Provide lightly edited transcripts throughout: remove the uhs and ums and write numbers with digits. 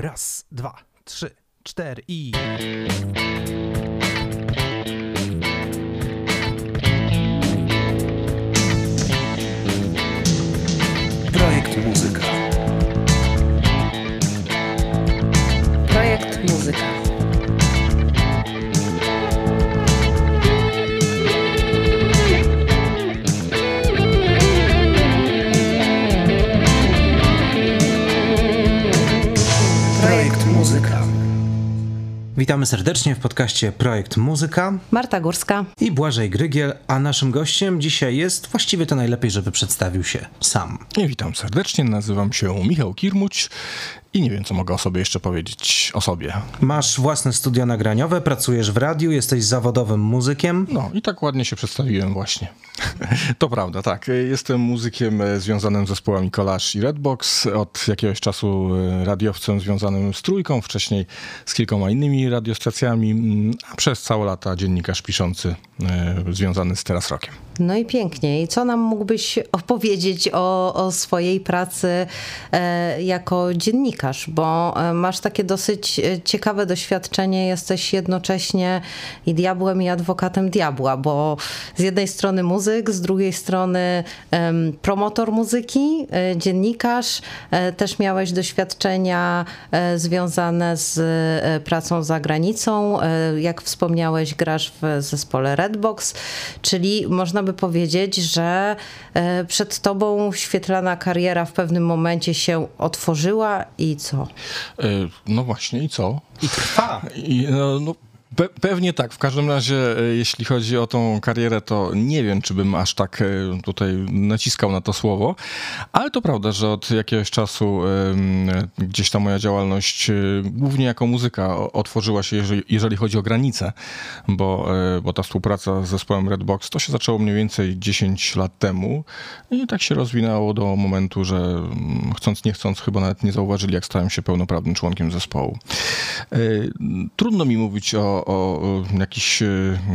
Raz, dwa, trzy, cztery i... Projekt Muzyka. Projekt Muzyka. Witamy serdecznie w podcaście Projekt Muzyka. Marta Górska i Błażej Grygiel, a naszym gościem dzisiaj jest, właściwie to najlepiej, żeby przedstawił się sam. I witam serdecznie, nazywam się Michał Kirmuć i nie wiem, co mogę o sobie jeszcze powiedzieć o sobie. Masz własne studio nagraniowe, pracujesz w radiu, jesteś zawodowym muzykiem. No i tak ładnie się przedstawiłem właśnie. To prawda, tak. Jestem muzykiem związanym z zespołami Collage i Redbox. Od jakiegoś czasu radiowcem związanym z Trójką, wcześniej z kilkoma innymi radiostacjami, a przez całe lata dziennikarz piszący związany z Teraz Rokiem. No i pięknie. I co nam mógłbyś opowiedzieć o swojej pracy jako dziennikarz? Bo masz takie dosyć ciekawe doświadczenie, jesteś jednocześnie i diabłem, i adwokatem diabła, bo z jednej strony muzyk, z drugiej strony promotor muzyki, dziennikarz. Też miałeś doświadczenia związane z pracą za granicą. Jak wspomniałeś, grasz w zespole Redbox, czyli można by powiedzieć, że przed tobą świetlana kariera w pewnym momencie się otworzyła i co? No właśnie, i co? I trwa. Pewnie tak. W każdym razie, jeśli chodzi o tą karierę, to nie wiem, czy bym aż tak tutaj naciskał na to słowo, ale to prawda, że od jakiegoś czasu gdzieś ta moja działalność, głównie jako muzyka, otworzyła się, jeżeli chodzi o granice, bo ta współpraca z zespołem Redbox to się zaczęło mniej więcej 10 lat temu i tak się rozwinęło do momentu, że chcąc nie chcąc chyba nawet nie zauważyli, jak stałem się pełnoprawnym członkiem zespołu. Trudno mi mówić o jakichś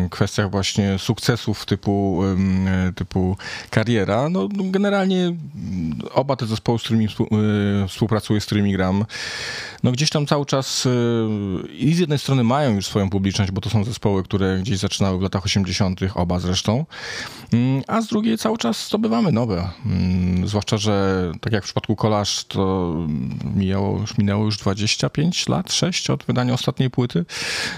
kwestiach właśnie sukcesów typu kariera. No, generalnie oba te zespoły, z którymi współpracuję, z którymi gram, no gdzieś tam cały czas i z jednej strony mają już swoją publiczność, bo to są zespoły, które gdzieś zaczynały w latach 80., oba zresztą, a z drugiej cały czas zdobywamy nowe. Zwłaszcza, że tak jak w przypadku Collage, to minęło już 25 lat, 6 od wydania ostatniej płyty,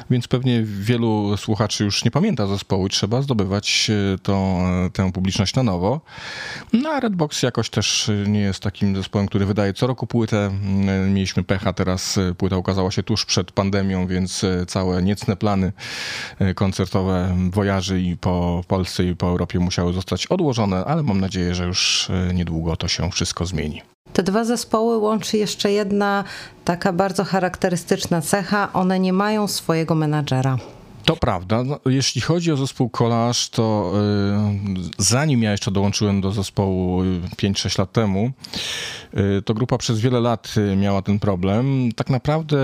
więc pewnie wielu słuchaczy już nie pamięta zespołu i trzeba zdobywać tę publiczność na nowo. No a Redbox jakoś też nie jest takim zespołem, który wydaje co roku płytę. Mieliśmy pecha, teraz płyta ukazała się tuż przed pandemią, więc całe niecne plany koncertowe, wojaży i po Polsce i po Europie musiały zostać odłożone, ale mam nadzieję, że już niedługo to się wszystko zmieni. Te dwa zespoły łączy jeszcze jedna taka bardzo charakterystyczna cecha. One nie mają swojego menadżera. To prawda. No, jeśli chodzi o zespół Collage, to zanim ja jeszcze dołączyłem do zespołu 5-6 lat temu, to grupa przez wiele lat miała ten problem. Tak naprawdę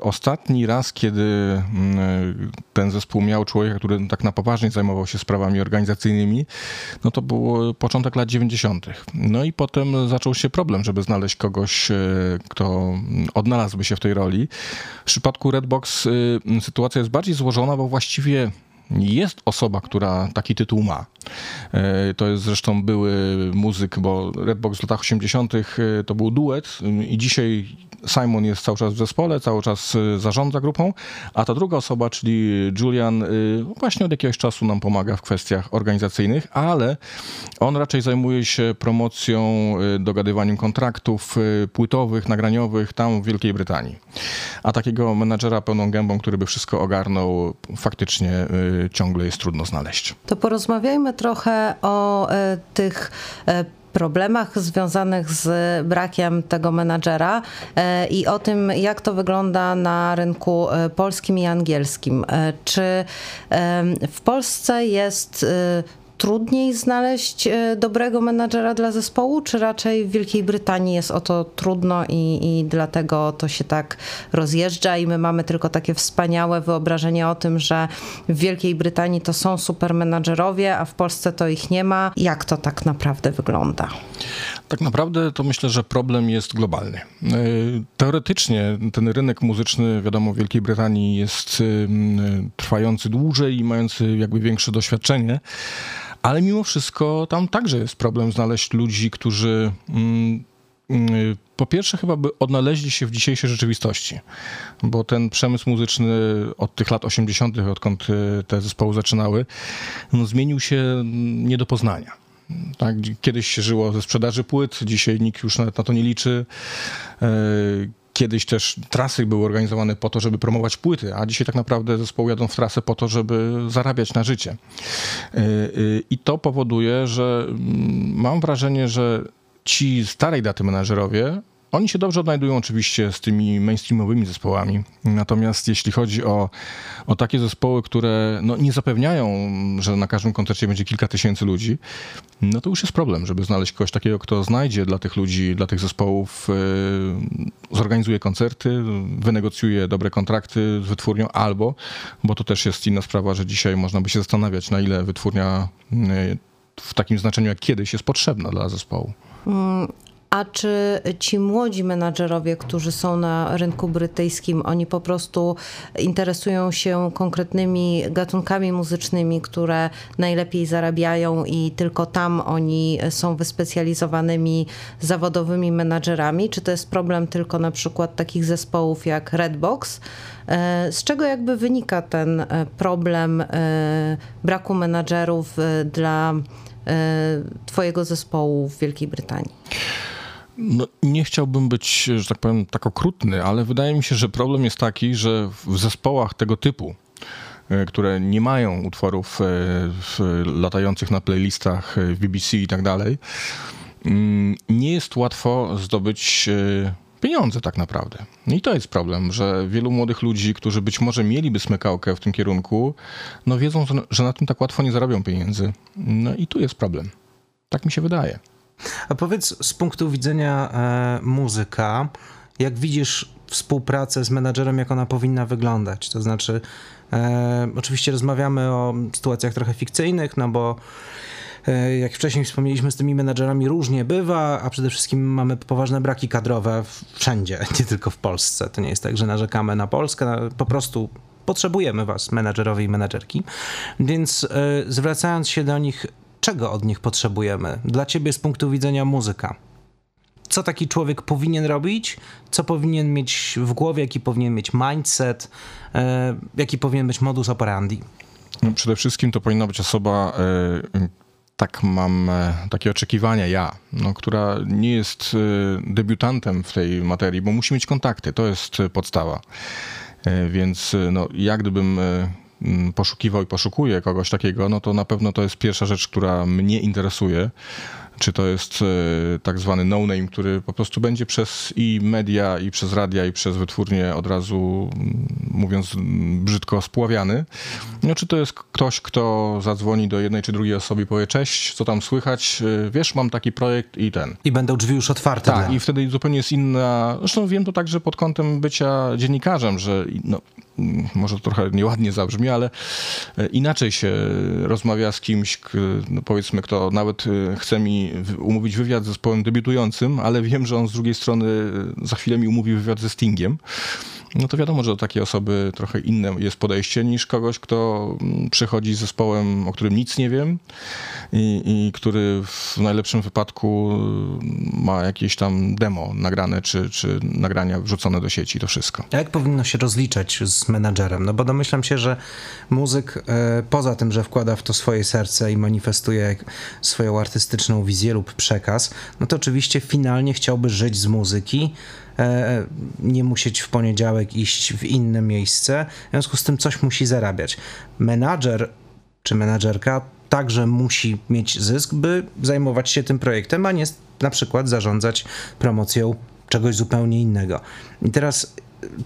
ostatni raz, kiedy ten zespół miał człowieka, który tak na poważnie zajmował się sprawami organizacyjnymi, no to był początek lat 90. No i potem zaczął się problem, żeby znaleźć kogoś, kto odnalazłby się w tej roli. W przypadku Redbox sytuacja jest bardziej złożona, bo właściwie jest osoba, która taki tytuł ma. To jest zresztą były muzyk, bo Redbox w latach 80. to był duet i dzisiaj Simon jest cały czas w zespole, cały czas zarządza grupą, a ta druga osoba, czyli Julian, właśnie od jakiegoś czasu nam pomaga w kwestiach organizacyjnych, ale on raczej zajmuje się promocją, dogadywaniem kontraktów płytowych, nagraniowych tam w Wielkiej Brytanii. A takiego menadżera pełną gębą, który by wszystko ogarnął, faktycznie ciągle jest trudno znaleźć. To porozmawiajmy trochę o tych problemach związanych z brakiem tego menadżera i o tym, jak to wygląda na rynku polskim i angielskim. Czy w Polsce jest trudniej znaleźć dobrego menadżera dla zespołu, czy raczej w Wielkiej Brytanii jest o to trudno i dlatego to się tak rozjeżdża i my mamy tylko takie wspaniałe wyobrażenie o tym, że w Wielkiej Brytanii to są supermenadżerowie, a w Polsce to ich nie ma. Jak to tak naprawdę wygląda? Tak naprawdę to myślę, że problem jest globalny. Teoretycznie ten rynek muzyczny, wiadomo, w Wielkiej Brytanii jest trwający dłużej i mający jakby większe doświadczenie, ale mimo wszystko tam także jest problem znaleźć ludzi, którzy po pierwsze chyba by odnaleźli się w dzisiejszej rzeczywistości, bo ten przemysł muzyczny od tych lat 80., odkąd te zespoły zaczynały, no zmienił się nie do poznania. Tak, kiedyś się żyło ze sprzedaży płyt, dzisiaj nikt już nawet na to nie liczy. Kiedyś też trasy były organizowane po to, żeby promować płyty, a dzisiaj tak naprawdę zespoły jadą w trasę po to, żeby zarabiać na życie. I to powoduje, że mam wrażenie, że ci starej daty menadżerowie, oni się dobrze odnajdują oczywiście z tymi mainstreamowymi zespołami, natomiast jeśli chodzi o takie zespoły, które no nie zapewniają, że na każdym koncercie będzie kilka tysięcy ludzi, no to już jest problem, żeby znaleźć kogoś takiego, kto znajdzie dla tych ludzi, dla tych zespołów, zorganizuje koncerty, wynegocjuje dobre kontrakty z wytwórnią albo, bo to też jest inna sprawa, że dzisiaj można by się zastanawiać, na ile wytwórnia w takim znaczeniu jak kiedyś jest potrzebna dla zespołu. A czy ci młodzi menadżerowie, którzy są na rynku brytyjskim, oni po prostu interesują się konkretnymi gatunkami muzycznymi, które najlepiej zarabiają i tylko tam oni są wyspecjalizowanymi zawodowymi menadżerami? Czy to jest problem tylko na przykład takich zespołów jak Redbox? Z czego jakby wynika ten problem braku menadżerów dla twojego zespołu w Wielkiej Brytanii? No, nie chciałbym być, że tak powiem, tak okrutny, ale wydaje mi się, że problem jest taki, że w zespołach tego typu, które nie mają utworów latających na playlistach w BBC i tak dalej, nie jest łatwo zdobyć pieniądze tak naprawdę. I to jest problem, że wielu młodych ludzi, którzy być może mieliby smykałkę w tym kierunku, no wiedzą, że na tym tak łatwo nie zarobią pieniędzy. No i tu jest problem. Tak mi się wydaje. A powiedz z punktu widzenia muzyka, jak widzisz współpracę z menadżerem, jak ona powinna wyglądać? To znaczy, oczywiście rozmawiamy o sytuacjach trochę fikcyjnych, no bo jak wcześniej wspomnieliśmy, z tymi menadżerami różnie bywa, a przede wszystkim mamy poważne braki kadrowe wszędzie, nie tylko w Polsce. To nie jest tak, że narzekamy na Polskę, po prostu potrzebujemy was, menadżerowie i menadżerki. Więc zwracając się do nich, czego od nich potrzebujemy? Dla ciebie z punktu widzenia muzyka. Co taki człowiek powinien robić? Co powinien mieć w głowie? Jaki powinien mieć mindset? Jaki powinien być modus operandi? No, przede wszystkim to powinna być osoba... Tak mam takie oczekiwania która nie jest debiutantem w tej materii, bo musi mieć kontakty, to jest podstawa. Więc jak gdybym poszukiwał i poszukuję kogoś takiego, no to na pewno to jest pierwsza rzecz, która mnie interesuje. Czy to jest tak zwany no-name, który po prostu będzie przez i media, i przez radia, i przez wytwórnie od razu, mówiąc brzydko, spławiany. No, czy to jest ktoś, kto zadzwoni do jednej czy drugiej osoby i powie: cześć, co tam słychać, wiesz, mam taki projekt i ten. I będą drzwi już otwarte. Tak, i wtedy zupełnie jest inna... Zresztą wiem to także pod kątem bycia dziennikarzem, że może to trochę nieładnie zabrzmi, ale inaczej się rozmawia z kimś, powiedzmy, kto nawet chce mi umówić wywiad z zespołem debiutującym, ale wiem, że on z drugiej strony za chwilę mi umówi wywiad ze Stingiem, no to wiadomo, że do takiej osoby trochę inne jest podejście niż kogoś, kto przychodzi z zespołem, o którym nic nie wiem i który w najlepszym wypadku ma jakieś tam demo nagrane, czy nagrania wrzucone do sieci, to wszystko. A jak powinno się rozliczać z menadżerem? No bo domyślam się, że muzyk poza tym, że wkłada w to swoje serce i manifestuje swoją artystyczną wizję lub przekaz, no to oczywiście finalnie chciałby żyć z muzyki, nie musieć w poniedziałek iść w inne miejsce, w związku z tym coś musi zarabiać. Menadżer czy menadżerka także musi mieć zysk, by zajmować się tym projektem, a nie na przykład zarządzać promocją czegoś zupełnie innego. I teraz,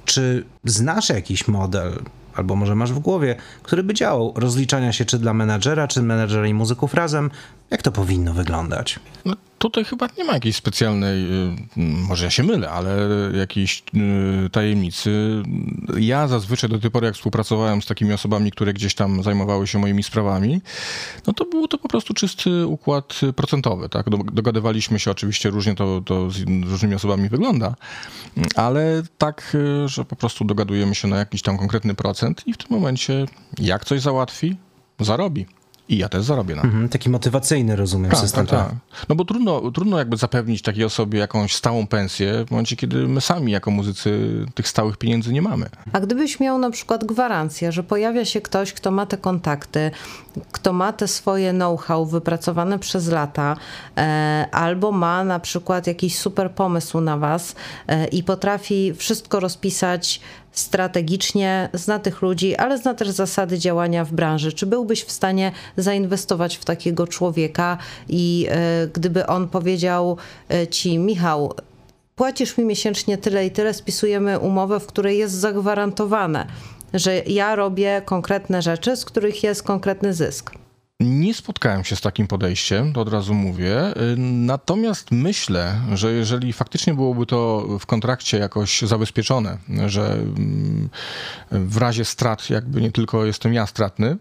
czy znasz jakiś model, albo może masz w głowie, który by działał rozliczania się czy dla menadżera, czy menadżera i muzyków razem? Jak to powinno wyglądać? No, tutaj chyba nie ma jakiejś specjalnej, może ja się mylę, ale jakiejś tajemnicy. Ja zazwyczaj do tej pory, jak współpracowałem z takimi osobami, które gdzieś tam zajmowały się moimi sprawami, no to był to po prostu czysty układ procentowy, tak? Dogadywaliśmy się oczywiście różnie, to z różnymi osobami wygląda, ale tak, że po prostu dogadujemy się na jakiś tam konkretny procent i w tym momencie jak coś załatwi, zarobi. I ja też zarobię na tym. Taki motywacyjny, rozumiem, system. Tak. No bo trudno jakby zapewnić takiej osobie jakąś stałą pensję w momencie, kiedy my sami jako muzycy tych stałych pieniędzy nie mamy. A gdybyś miał na przykład gwarancję, że pojawia się ktoś, kto ma te kontakty, kto ma te swoje know-how wypracowane przez lata, albo ma na przykład jakiś super pomysł na was i potrafi wszystko rozpisać strategicznie, zna tych ludzi, ale zna też zasady działania w branży. Czy byłbyś w stanie zainwestować w takiego człowieka i gdyby on powiedział ci: Michał, płacisz mi miesięcznie tyle i tyle, spisujemy umowę, w której jest zagwarantowane, że ja robię konkretne rzeczy, z których jest konkretny zysk. Nie spotkałem się z takim podejściem, to od razu mówię, natomiast myślę, że jeżeli faktycznie byłoby to w kontrakcie jakoś zabezpieczone, że w razie strat jakby nie tylko jestem ja stratny,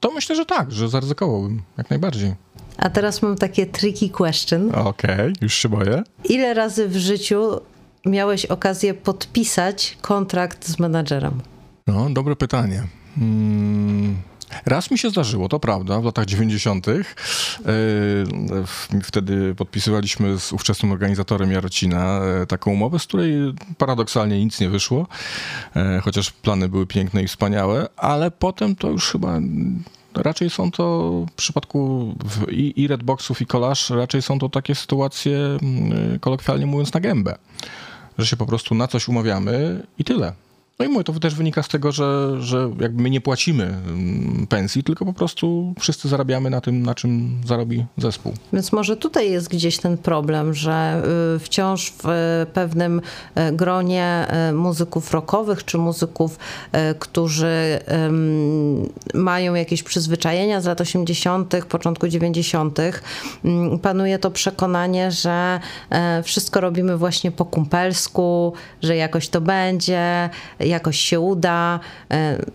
to myślę, że tak, że zaryzykowałbym jak najbardziej. A teraz mam takie tricky question. Okej, już się boję. Ile razy w życiu miałeś okazję podpisać kontrakt z menadżerem? No, dobre pytanie. Raz mi się zdarzyło, to prawda, w latach 90. Wtedy podpisywaliśmy z ówczesnym organizatorem Jarocina taką umowę, z której paradoksalnie nic nie wyszło, chociaż plany były piękne i wspaniałe, ale potem to już chyba... Raczej są to w przypadku i Redboxów, i Collage, raczej są to takie sytuacje, kolokwialnie mówiąc, na gębę, że się po prostu na coś umawiamy i tyle. No i mówię, to też wynika z tego, że jakby my nie płacimy pensji, tylko po prostu wszyscy zarabiamy na tym, na czym zarobi zespół. Więc może tutaj jest gdzieś ten problem, że wciąż w pewnym gronie muzyków rockowych czy muzyków, którzy mają jakieś przyzwyczajenia z lat 80., początku 90., panuje to przekonanie, że wszystko robimy właśnie po kumpelsku, że jakoś to będzie, jakoś się uda.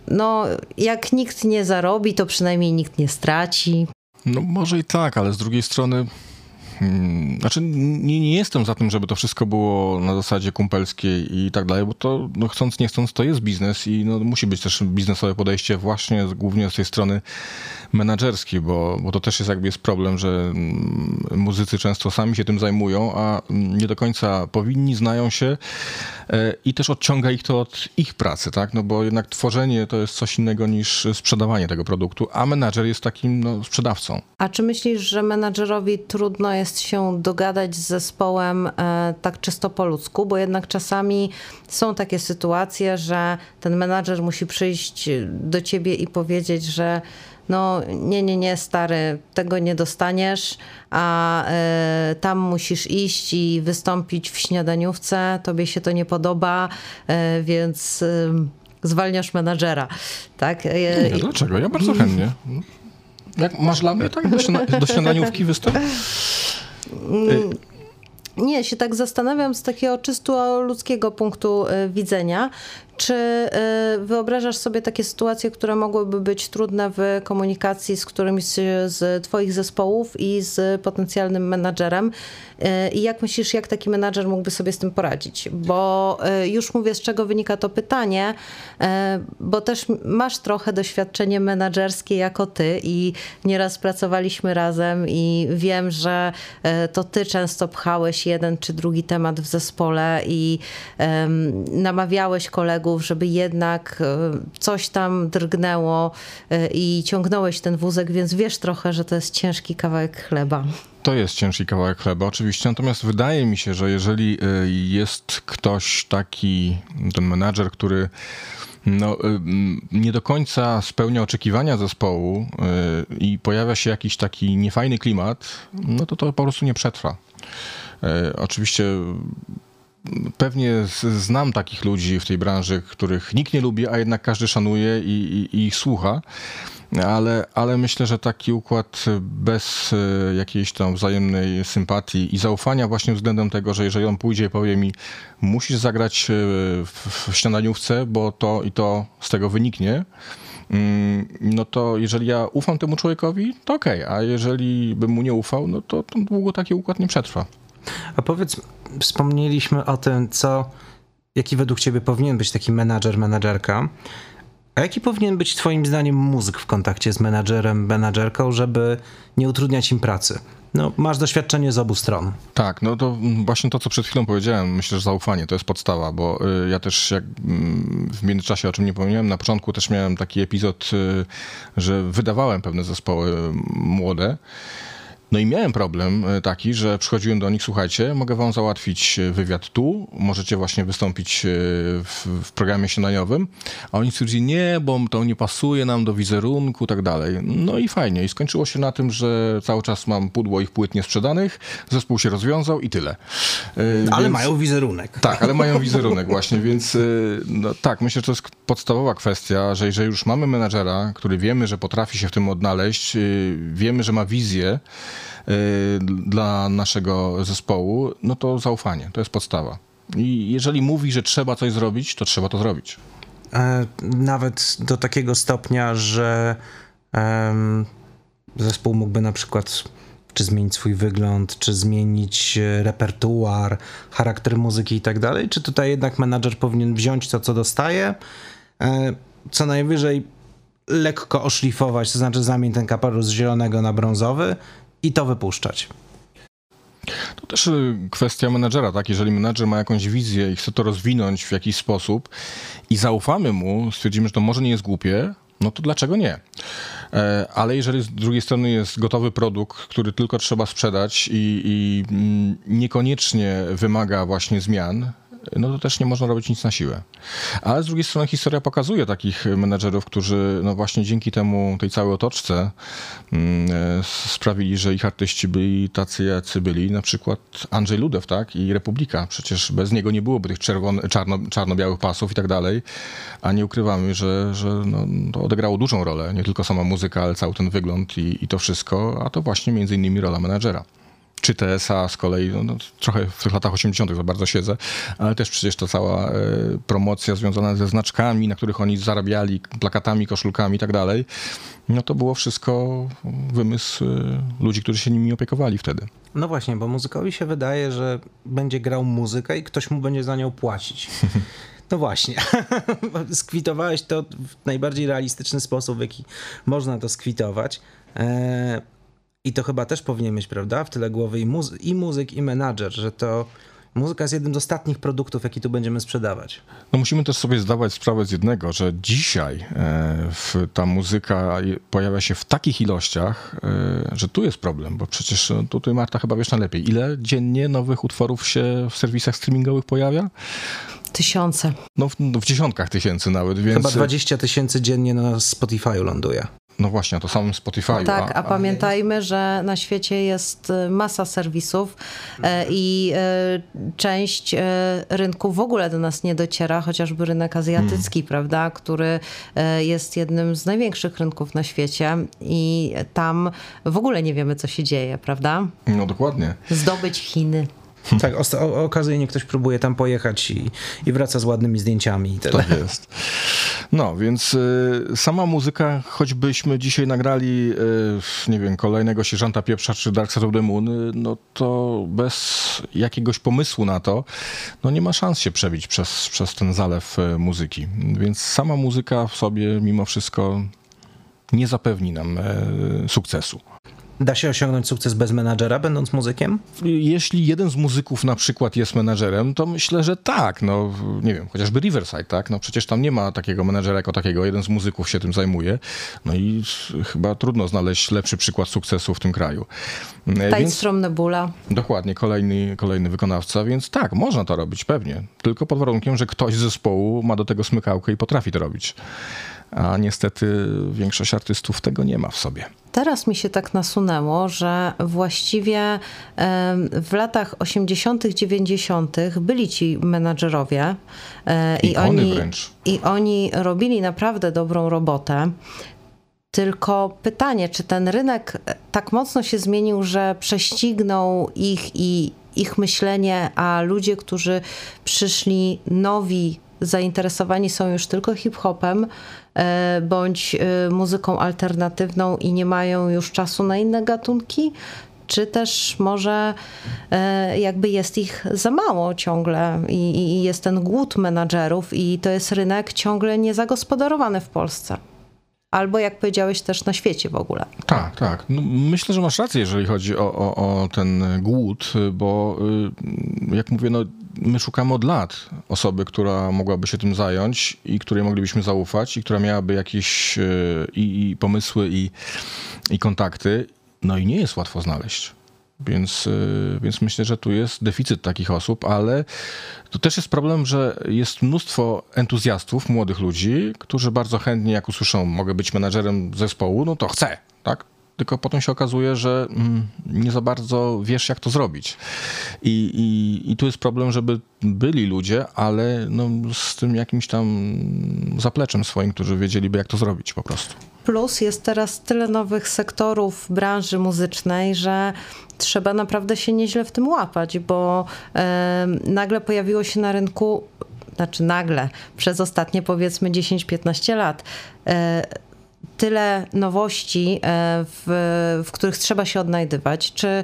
No, jak nikt nie zarobi, to przynajmniej nikt nie straci. No może i tak, ale z drugiej strony znaczy nie jestem za tym, żeby to wszystko było na zasadzie kumpelskiej i tak dalej, bo to no, chcąc nie chcąc to jest biznes i no, musi być też biznesowe podejście właśnie głównie z tej strony menadżerskiej, bo to też jest jakby jest problem, że muzycy często sami się tym zajmują, a nie do końca powinni, znają się i też odciąga ich to od ich pracy, tak? No bo jednak tworzenie to jest coś innego niż sprzedawanie tego produktu, a menadżer jest takim no, sprzedawcą. A czy myślisz, że menadżerowi trudno jest się dogadać z zespołem tak czysto po ludzku, bo jednak czasami są takie sytuacje, że ten menadżer musi przyjść do ciebie i powiedzieć, że no nie stary, tego nie dostaniesz, a tam musisz iść i wystąpić w śniadaniówce, tobie się to nie podoba, więc zwalniasz menadżera, tak? Nie, dlaczego? Ja bardzo chętnie. Jak masz dla mnie tak do śniadaniówki wystąp? Nie, się tak zastanawiam z takiego czysto ludzkiego punktu widzenia. Czy wyobrażasz sobie takie sytuacje, które mogłyby być trudne w komunikacji z którymś z twoich zespołów i z potencjalnym menadżerem? I jak myślisz, jak taki menadżer mógłby sobie z tym poradzić? Bo już mówię, z czego wynika to pytanie, bo też masz trochę doświadczenie menadżerskie jako ty i nieraz pracowaliśmy razem i wiem, że to ty często pchałeś jeden czy drugi temat w zespole i namawiałeś kolegów, żeby jednak coś tam drgnęło i ciągnąłeś ten wózek, więc wiesz trochę, że to jest ciężki kawałek chleba. To jest ciężki kawałek chleba, oczywiście, natomiast wydaje mi się, że jeżeli jest ktoś taki, ten menadżer, który no, nie do końca spełnia oczekiwania zespołu i pojawia się jakiś taki niefajny klimat, no to po prostu nie przetrwa. Oczywiście pewnie znam takich ludzi w tej branży, których nikt nie lubi, a jednak każdy szanuje i ich słucha. ale myślę, że taki układ bez jakiejś tam wzajemnej sympatii i zaufania właśnie względem tego, że jeżeli on pójdzie i powie mi, musisz zagrać w śniadaniówce, bo to i to z tego wyniknie, no to jeżeli ja ufam temu człowiekowi, to okej, a jeżeli bym mu nie ufał, no to długo taki układ nie przetrwa. A powiedz, wspomnieliśmy o tym, jaki według ciebie powinien być taki menadżer, menadżerka, a jaki powinien być twoim zdaniem mózg w kontakcie z menadżerem, menadżerką, żeby nie utrudniać im pracy? No, masz doświadczenie z obu stron. Tak, no to właśnie to, co przed chwilą powiedziałem, myślę, że zaufanie to jest podstawa, bo ja też jak w międzyczasie, o czym nie wspomniałem, na początku też miałem taki epizod, że wydawałem pewne zespoły młode. No i miałem problem taki, że przychodziłem do nich, słuchajcie, mogę wam załatwić wywiad tu, możecie właśnie wystąpić w programie śniadaniowym, a oni stwierdzili, nie, bo to nie pasuje nam do wizerunku, tak dalej. No i fajnie. I skończyło się na tym, że cały czas mam pudło ich płyt niesprzedanych, zespół się rozwiązał i tyle. Ale mają wizerunek. Tak, ale mają wizerunek właśnie, więc no, tak, myślę, że to jest podstawowa kwestia, że jeżeli już mamy menadżera, który wiemy, że potrafi się w tym odnaleźć, wiemy, że ma wizję dla naszego zespołu, no to zaufanie, to jest podstawa. I jeżeli mówi, że trzeba coś zrobić, to trzeba to zrobić. Nawet do takiego stopnia, że zespół mógłby na przykład czy zmienić swój wygląd, czy zmienić repertuar, charakter muzyki i tak dalej, czy tutaj jednak menadżer powinien wziąć to, co dostaje, co najwyżej lekko oszlifować, to znaczy zamień ten kapelusz z zielonego na brązowy i to wypuszczać. To też kwestia menadżera, tak? Jeżeli menadżer ma jakąś wizję i chce to rozwinąć w jakiś sposób i zaufamy mu, stwierdzimy, że to może nie jest głupie, no to dlaczego nie? Ale jeżeli z drugiej strony jest gotowy produkt, który tylko trzeba sprzedać i niekoniecznie wymaga właśnie zmian, no to też nie można robić nic na siłę. Ale z drugiej strony historia pokazuje takich menadżerów, którzy no właśnie dzięki temu, tej całej otoczce sprawili, że ich artyści byli tacy, jacy byli, na przykład Andrzej Ludew, tak? I Republika. Przecież bez niego nie byłoby tych czarno-białych pasów i tak dalej, a nie ukrywamy, że no, to odegrało dużą rolę, nie tylko sama muzyka, ale cały ten wygląd i to wszystko, a to właśnie między innymi rola menadżera. Czy TSA z kolei, no, trochę w tych latach 80. za bardzo siedzę, ale też przecież ta cała promocja związana ze znaczkami, na których oni zarabiali, plakatami, koszulkami i tak dalej, no to było wszystko wymysł ludzi, którzy się nimi opiekowali wtedy. No właśnie, bo muzykowi się wydaje, że będzie grał muzykę i ktoś mu będzie za nią płacić. No właśnie, skwitowałeś to w najbardziej realistyczny sposób, w jaki można to skwitować. I to chyba też powinien mieć, prawda, w tyle głowy i muzyk, i menadżer, że to muzyka jest jednym z ostatnich produktów, jaki tu będziemy sprzedawać. No musimy też sobie zdawać sprawę z jednego, że dzisiaj ta muzyka pojawia się w takich ilościach, że tu jest problem, bo przecież tutaj Marta chyba wiesz najlepiej. Ile dziennie nowych utworów się w serwisach streamingowych pojawia? Tysiące. No w dziesiątkach tysięcy nawet, więc... Chyba 20 000 dziennie na Spotify ląduje. No właśnie, to samym Spotify. Tak, a pamiętajmy, że na świecie jest masa serwisów i część rynku w ogóle do nas nie dociera, chociażby rynek azjatycki, prawda, który jest jednym z największych rynków na świecie i tam w ogóle nie wiemy, co się dzieje, prawda? No dokładnie. Zdobyć Chiny. Tak, okazyjnie ktoś próbuje tam pojechać i wraca z ładnymi zdjęciami i tyle. Tak jest. No, więc sama muzyka, choćbyśmy dzisiaj nagrali, nie wiem, kolejnego Sierżanta Pieprza czy Dark Side of the Moon, no to bez jakiegoś pomysłu na to, no nie ma szans się przebić przez ten zalew muzyki. Więc sama muzyka w sobie mimo wszystko nie zapewni nam sukcesu. Da się osiągnąć sukces bez menadżera, będąc muzykiem? Jeśli jeden z muzyków na przykład jest menadżerem, to myślę, że tak. No, nie wiem, chociażby Riverside, tak? No przecież tam nie ma takiego menadżera jako takiego. Jeden z muzyków się tym zajmuje. No i chyba trudno znaleźć lepszy przykład sukcesu w tym kraju. Tajstrom Nebula. Dokładnie, kolejny wykonawca, więc tak, można to robić, pewnie. Tylko pod warunkiem, że ktoś z zespołu ma do tego smykałkę i potrafi to robić. A niestety większość artystów tego nie ma w sobie. Teraz mi się tak nasunęło, że właściwie w latach 80., 90. byli ci menadżerowie i oni robili naprawdę dobrą robotę. Tylko pytanie, czy ten rynek tak mocno się zmienił, że prześcignął ich i ich myślenie, a ludzie, którzy przyszli nowi, zainteresowani są już tylko hip-hopem bądź muzyką alternatywną i nie mają już czasu na inne gatunki? Czy też może jakby jest ich za mało ciągle i jest ten głód menadżerów i to jest rynek ciągle niezagospodarowany w Polsce? Albo, jak powiedziałeś, też na świecie w ogóle. Tak, tak. No, myślę, że masz rację, jeżeli chodzi o ten głód, bo jak mówię, no, my szukamy od lat osoby, która mogłaby się tym zająć i której moglibyśmy zaufać i która miałaby jakieś i pomysły i kontakty. No i nie jest łatwo znaleźć. Więc myślę, że tu jest deficyt takich osób, ale to też jest problem, że jest mnóstwo entuzjastów, młodych ludzi, którzy bardzo chętnie, jak usłyszą, mogę być menadżerem zespołu, no to chcę, tak? Tylko potem się okazuje, że nie za bardzo wiesz, jak to zrobić. I tu jest problem, żeby byli ludzie, ale no z tym jakimś tam zapleczem swoim, którzy wiedzieliby, jak to zrobić po prostu. Plus jest teraz tyle nowych sektorów branży muzycznej, że trzeba naprawdę się nieźle w tym łapać, bo nagle pojawiło się na rynku, znaczy nagle, przez ostatnie powiedzmy 10-15 lat, tyle nowości, w których trzeba się odnajdywać, czy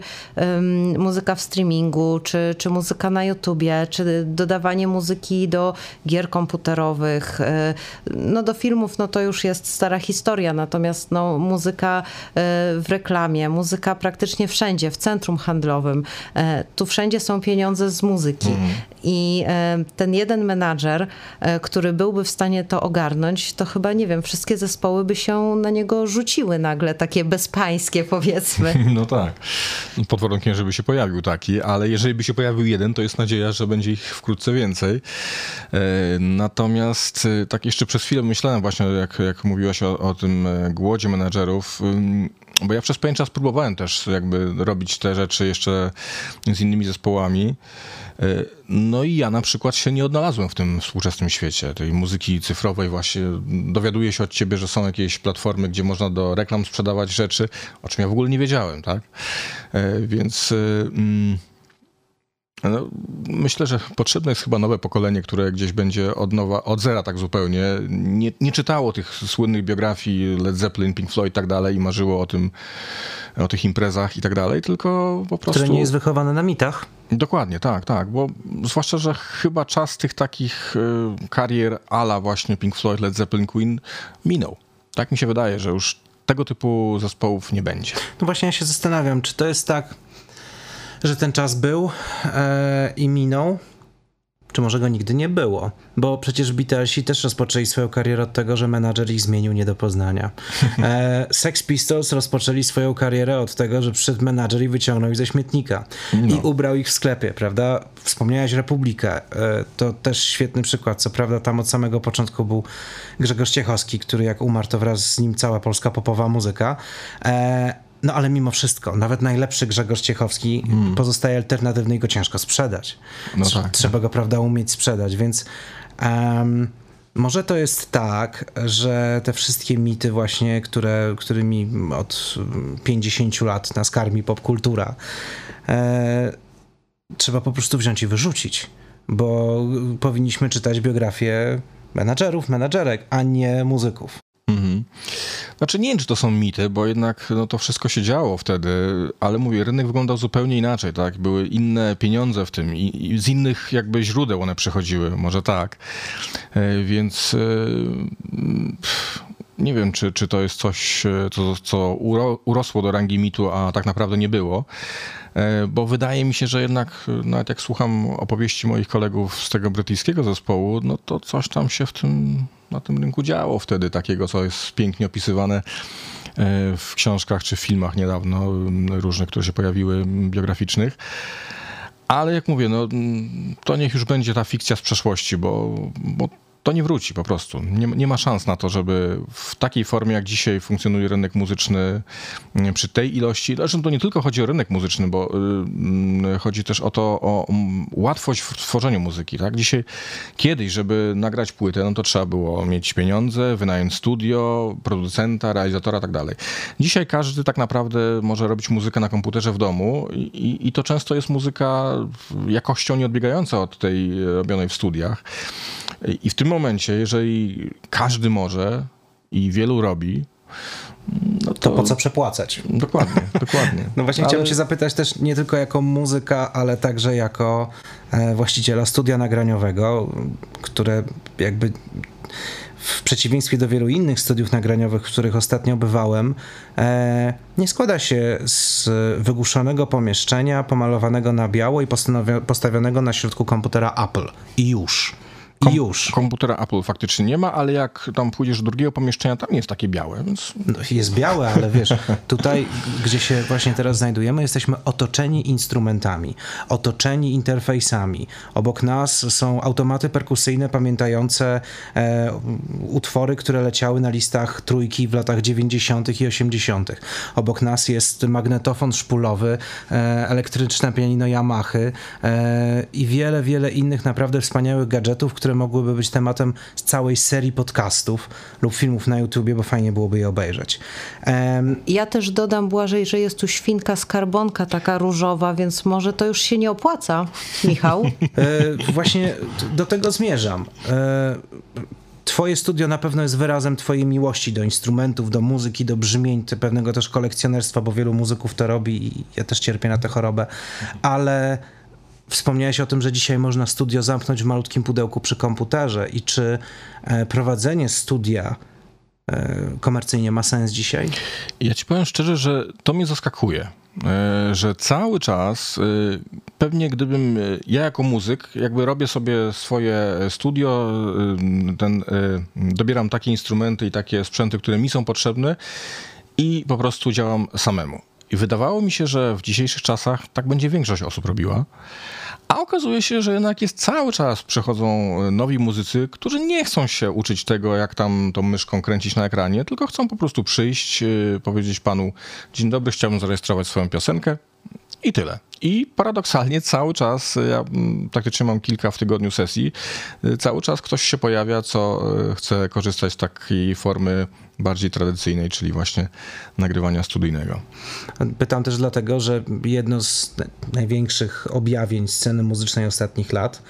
muzyka w streamingu, czy muzyka na YouTubie, czy dodawanie muzyki do gier komputerowych, no do filmów, no to już jest stara historia, natomiast no, muzyka w reklamie, muzyka praktycznie wszędzie, w centrum handlowym, tu wszędzie są pieniądze z muzyki i ten jeden menadżer, który byłby w stanie to ogarnąć, to chyba, nie wiem, wszystkie zespoły by się na niego rzuciły nagle, takie bezpańskie powiedzmy. No tak. Pod warunkiem, żeby się pojawił taki, ale jeżeli by się pojawił jeden, to jest nadzieja, że będzie ich wkrótce więcej. Natomiast tak jeszcze przez chwilę myślałem właśnie, jak mówiłaś o tym głodzie menadżerów, bo ja przez pewien czas próbowałem też jakby robić te rzeczy jeszcze z innymi zespołami. No i ja na przykład się nie odnalazłem w tym współczesnym świecie, tej muzyki cyfrowej właśnie. Dowiaduję się od ciebie, że są jakieś platformy, gdzie można do reklam sprzedawać rzeczy, o czym ja w ogóle nie wiedziałem, tak? Więc no, myślę, że potrzebne jest chyba nowe pokolenie, które gdzieś będzie od nowa, od zera tak zupełnie. Nie czytało tych słynnych biografii Led Zeppelin, Pink Floyd i tak dalej i marzyło o tych imprezach i tak dalej, tylko po prostu... Które nie jest wychowane na mitach. Dokładnie, tak, tak, bo zwłaszcza, że chyba czas tych takich karier a la właśnie Pink Floyd, Led Zeppelin, Queen minął. Tak mi się wydaje, że już tego typu zespołów nie będzie. No właśnie ja się zastanawiam, czy to jest tak, że ten czas był i minął, czy może go nigdy nie było? Bo przecież Beatlesi też rozpoczęli swoją karierę od tego, że menadżer ich zmienił nie do poznania. Sex Pistols rozpoczęli swoją karierę od tego, że przyszedł menadżer i wyciągnął ich ze śmietnika. No. I ubrał ich w sklepie, prawda? Wspomniałeś Republikę. To też świetny przykład. Co prawda tam od samego początku był Grzegorz Ciechowski, który jak umarł, to wraz z nim cała polska popowa muzyka. No ale mimo wszystko, nawet najlepszy Grzegorz Ciechowski pozostaje alternatywny i go ciężko sprzedać. No tak. Trzeba go, prawda, umieć sprzedać, więc może to jest tak, że te wszystkie mity właśnie, którymi od 50 lat nas karmi popkultura, trzeba po prostu wziąć i wyrzucić, bo powinniśmy czytać biografie menadżerów, menadżerek, a nie muzyków. Mhm. Znaczy nie wiem, czy to są mity, bo jednak no, to wszystko się działo wtedy, ale mówię, rynek wyglądał zupełnie inaczej, tak? Były inne pieniądze w tym i z innych jakby źródeł one przychodziły, może tak. Więc nie wiem, czy to jest coś, co urosło do rangi mitu, a tak naprawdę nie było. Bo wydaje mi się, że jednak nawet jak słucham opowieści moich kolegów z tego brytyjskiego zespołu, no to coś tam się w tym, na tym rynku działo wtedy takiego, co jest pięknie opisywane w książkach czy w filmach niedawno, różnych, które się pojawiły, biograficznych. Ale jak mówię, no to niech już będzie ta fikcja z przeszłości, bo to nie wróci po prostu. Nie ma szans na to, żeby w takiej formie, jak dzisiaj funkcjonuje rynek muzyczny, przy tej ilości, zresztą to nie tylko chodzi o rynek muzyczny, bo chodzi też o to, o łatwość w tworzeniu muzyki. Tak? Dzisiaj, kiedyś, żeby nagrać płytę, no to trzeba było mieć pieniądze, wynająć studio, producenta, realizatora i tak dalej. Dzisiaj każdy tak naprawdę może robić muzykę na komputerze w domu i to często jest muzyka jakością nieodbiegająca od tej robionej w studiach. I w tym momencie, jeżeli każdy może i wielu robi, no to po co przepłacać? Dokładnie, dokładnie. No właśnie chciałbym cię zapytać też nie tylko jako muzyka, ale także jako właściciela studia nagraniowego, które jakby w przeciwieństwie do wielu innych studiów nagraniowych, w których ostatnio bywałem, nie składa się z wygłuszonego pomieszczenia, pomalowanego na biało i postawionego na środku komputera Apple. I już. Komputera Apple faktycznie nie ma, ale jak tam pójdziesz do drugiego pomieszczenia, tam jest takie białe, więc... No, jest białe, ale wiesz, tutaj, gdzie się właśnie teraz znajdujemy, jesteśmy otoczeni instrumentami, otoczeni interfejsami. Obok nas są automaty perkusyjne pamiętające utwory, które leciały na listach trójki w latach 90. i 80. Obok nas jest magnetofon szpulowy, elektryczne pianino Yamahy i wiele, wiele innych naprawdę wspaniałych gadżetów, które mogłyby być tematem całej serii podcastów lub filmów na YouTubie, bo fajnie byłoby je obejrzeć. Ja też dodam, Błażej, że jest tu świnka skarbonka taka różowa, więc może to już się nie opłaca, Michał? Właśnie do tego zmierzam. Twoje studio na pewno jest wyrazem twojej miłości do instrumentów, do muzyki, do brzmień, pewnego też kolekcjonerstwa, bo wielu muzyków to robi i ja też cierpię na tę chorobę, ale... Wspomniałeś o tym, że dzisiaj można studio zamknąć w malutkim pudełku przy komputerze i czy prowadzenie studia komercyjnie ma sens dzisiaj? Ja ci powiem szczerze, że to mnie zaskakuje, że cały czas pewnie gdybym, ja jako muzyk jakby robię sobie swoje studio, dobieram takie instrumenty i takie sprzęty, które mi są potrzebne i po prostu działam samemu. I wydawało mi się, że w dzisiejszych czasach tak będzie większość osób robiła, a okazuje się, że jednak jest cały czas przychodzą nowi muzycy, którzy nie chcą się uczyć tego, jak tam tą myszką kręcić na ekranie, tylko chcą po prostu przyjść, powiedzieć panu: dzień dobry, chciałbym zarejestrować swoją piosenkę i tyle. I paradoksalnie cały czas, ja praktycznie mam kilka w tygodniu sesji, cały czas ktoś się pojawia, co chce korzystać z takiej formy bardziej tradycyjnej, czyli właśnie nagrywania studyjnego. Pytam też dlatego, że jedno z największych objawień sceny muzycznej ostatnich lat,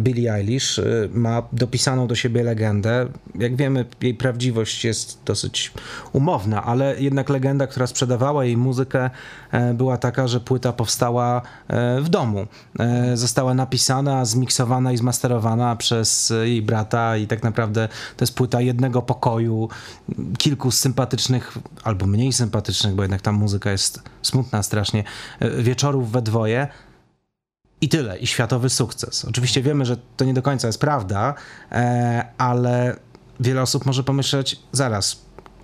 Billie Eilish, ma dopisaną do siebie legendę. Jak wiemy, jej prawdziwość jest dosyć umowna, ale jednak legenda, która sprzedawała jej muzykę, była taka, że płyta powstała w domu. Została napisana, zmiksowana i zmasterowana przez jej brata i tak naprawdę to jest płyta jednego pokoju, kilku sympatycznych albo mniej sympatycznych, bo jednak ta muzyka jest smutna strasznie, wieczorów we dwoje. I tyle, i światowy sukces. Oczywiście wiemy, że to nie do końca jest prawda, ale wiele osób może pomyśleć, zaraz,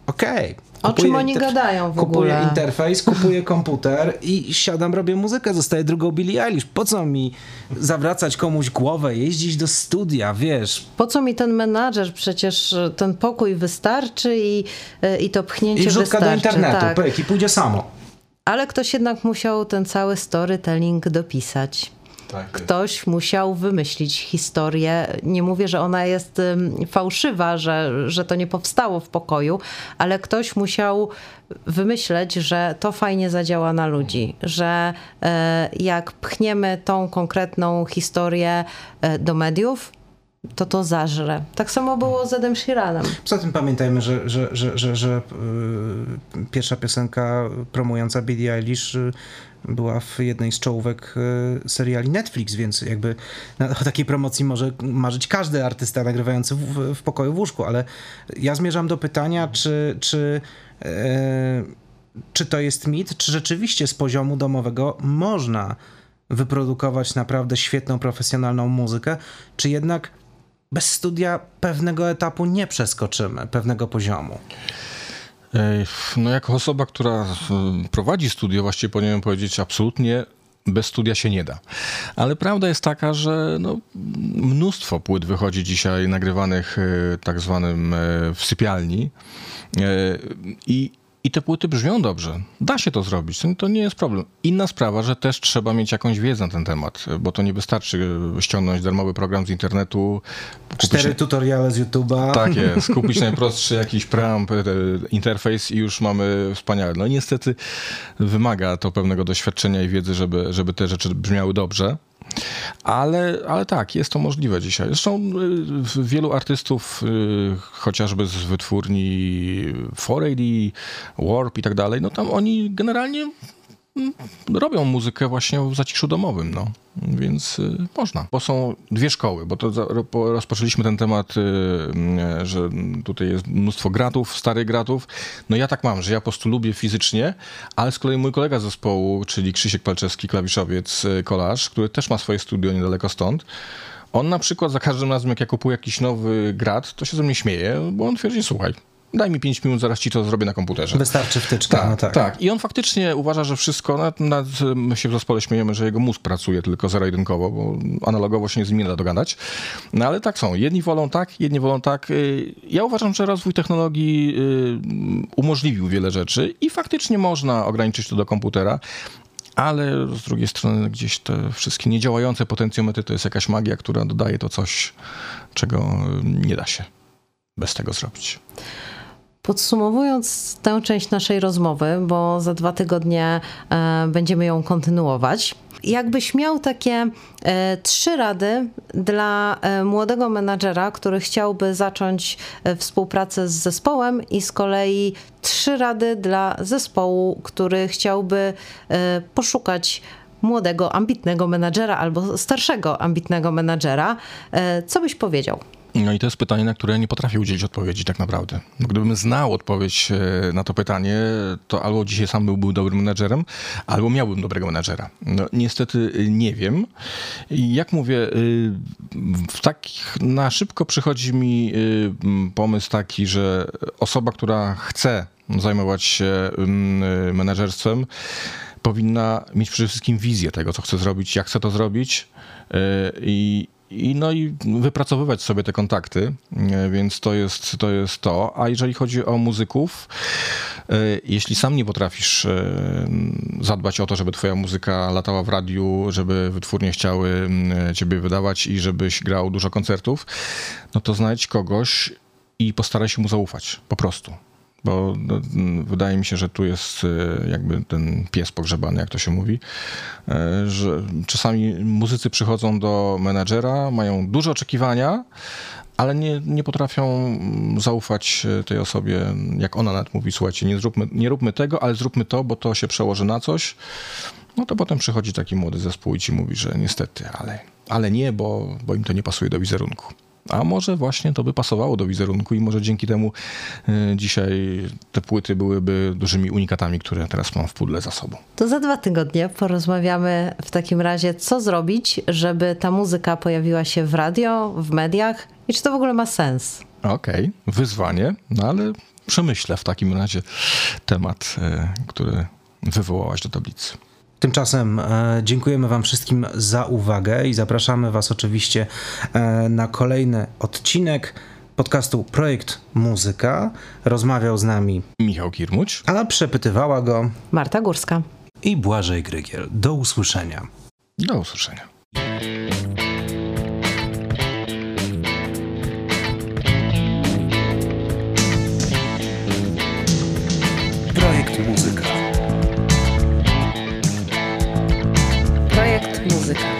okej. O czym oni gadają w ogóle? Kupuję interfejs, kupuję komputer i siadam, robię muzykę, zostaję drugą Billie Eilish. Po co mi zawracać komuś głowę, jeździć do studia, wiesz? Po co mi ten menadżer? Przecież ten pokój wystarczy i to pchnięcie wystarczy. I rzutka do internetu, tak. Pyk, i pójdzie samo. Ale ktoś jednak musiał ten cały storytelling dopisać. Tak, ktoś musiał wymyślić historię. Nie mówię, że ona jest fałszywa, że to nie powstało w pokoju, ale ktoś musiał wymyśleć, że to fajnie zadziała na ludzi, że jak pchniemy tą konkretną historię do mediów, to zażre. Tak samo było z Edem Sheeranem. Poza tym pamiętajmy, że pierwsza piosenka promująca Billie Eilish była w jednej z czołówek seriali Netflix, więc jakby o takiej promocji może marzyć każdy artysta nagrywający w pokoju w łóżku, ale ja zmierzam do pytania, czy to jest mit, czy rzeczywiście z poziomu domowego można wyprodukować naprawdę świetną, profesjonalną muzykę, czy jednak bez studia pewnego etapu nie przeskoczymy, pewnego poziomu. No jako osoba, która prowadzi studio, właściwie powinienem powiedzieć absolutnie bez studia się nie da. Ale prawda jest taka, że no, mnóstwo płyt wychodzi dzisiaj nagrywanych tak zwanym w sypialni i te płyty brzmią dobrze. Da się to zrobić, to nie jest problem. Inna sprawa, że też trzeba mieć jakąś wiedzę na ten temat, bo to nie wystarczy ściągnąć darmowy program z internetu. Cztery tutoriale z YouTube'a. Tak jest, kupić najprostszy jakiś preamp, interfejs i już mamy wspaniałe. No i niestety wymaga to pewnego doświadczenia i wiedzy, żeby te rzeczy brzmiały dobrze. Ale tak, jest to możliwe dzisiaj. Zresztą wielu artystów, chociażby z wytwórni 4AD, Warp i tak dalej, no tam oni generalnie robią muzykę właśnie w zaciszu domowym, no. Więc można. Bo są dwie szkoły, bo to rozpoczęliśmy ten temat, że tutaj jest mnóstwo gratów, starych gratów. No ja tak mam, że ja po prostu lubię fizycznie, ale z kolei mój kolega z zespołu, czyli Krzysiek Palczewski, klawiszowiec Collage, który też ma swoje studio niedaleko stąd, on na przykład za każdym razem, jak ja kupuję jakiś nowy grat, to się ze mnie śmieje, bo on twierdzi, słuchaj, daj mi 5 minut, zaraz ci to zrobię na komputerze. Wystarczy wtyczka. Tak, no tak. Tak. I on faktycznie uważa, że wszystko, my się w zespole śmiejemy, że jego mózg pracuje tylko zero-jedynkowo, bo analogowo się nie da dogadać. No ale tak są. Jedni wolą tak, jedni wolą tak. Ja uważam, że rozwój technologii umożliwił wiele rzeczy i faktycznie można ograniczyć to do komputera, ale z drugiej strony gdzieś te wszystkie niedziałające potencjometry to jest jakaś magia, która dodaje to coś, czego nie da się bez tego zrobić. Podsumowując tę część naszej rozmowy, bo za 2 tygodnie będziemy ją kontynuować, jakbyś miał takie 3 rady dla młodego menadżera, który chciałby zacząć współpracę z zespołem, i z kolei 3 rady dla zespołu, który chciałby poszukać młodego, ambitnego menadżera albo starszego, ambitnego menadżera, co byś powiedział? No i to jest pytanie, na które nie potrafię udzielić odpowiedzi tak naprawdę. Bo gdybym znał odpowiedź na to pytanie, to albo dzisiaj sam byłbym dobrym menadżerem, albo miałbym dobrego menadżera. No, niestety nie wiem. I jak mówię, na szybko przychodzi mi pomysł taki, że osoba, która chce zajmować się menadżerstwem, powinna mieć przede wszystkim wizję tego, co chce zrobić, jak chce to zrobić i wypracowywać sobie te kontakty, więc to jest to. A jeżeli chodzi o muzyków, jeśli sam nie potrafisz zadbać o to, żeby twoja muzyka latała w radiu, żeby wytwórnie chciały ciebie wydawać i żebyś grał dużo koncertów, no to znajdź kogoś i postaraj się mu zaufać, po prostu. Bo wydaje mi się, że tu jest jakby ten pies pogrzebany, jak to się mówi, że czasami muzycy przychodzą do menadżera, mają duże oczekiwania, ale nie potrafią zaufać tej osobie, jak ona nawet mówi, słuchajcie, nie róbmy tego, ale zróbmy to, bo to się przełoży na coś. No to potem przychodzi taki młody zespół i ci mówi, że niestety, ale nie, bo im to nie pasuje do wizerunku. A może właśnie to by pasowało do wizerunku i może dzięki temu dzisiaj te płyty byłyby dużymi unikatami, które teraz mam w pudle za sobą. To za 2 tygodnie porozmawiamy w takim razie, co zrobić, żeby ta muzyka pojawiła się w radio, w mediach i czy to w ogóle ma sens. Okej, wyzwanie, no ale przemyślę w takim razie temat, który wywołałaś do tablicy. Tymczasem dziękujemy wam wszystkim za uwagę i zapraszamy was oczywiście na kolejny odcinek podcastu Projekt Muzyka. Rozmawiał z nami Michał Kirmuć, a przepytywała go Marta Górska i Błażej Grygiel. Do usłyszenia. Do usłyszenia. Projekt Muzyka. Muzyka.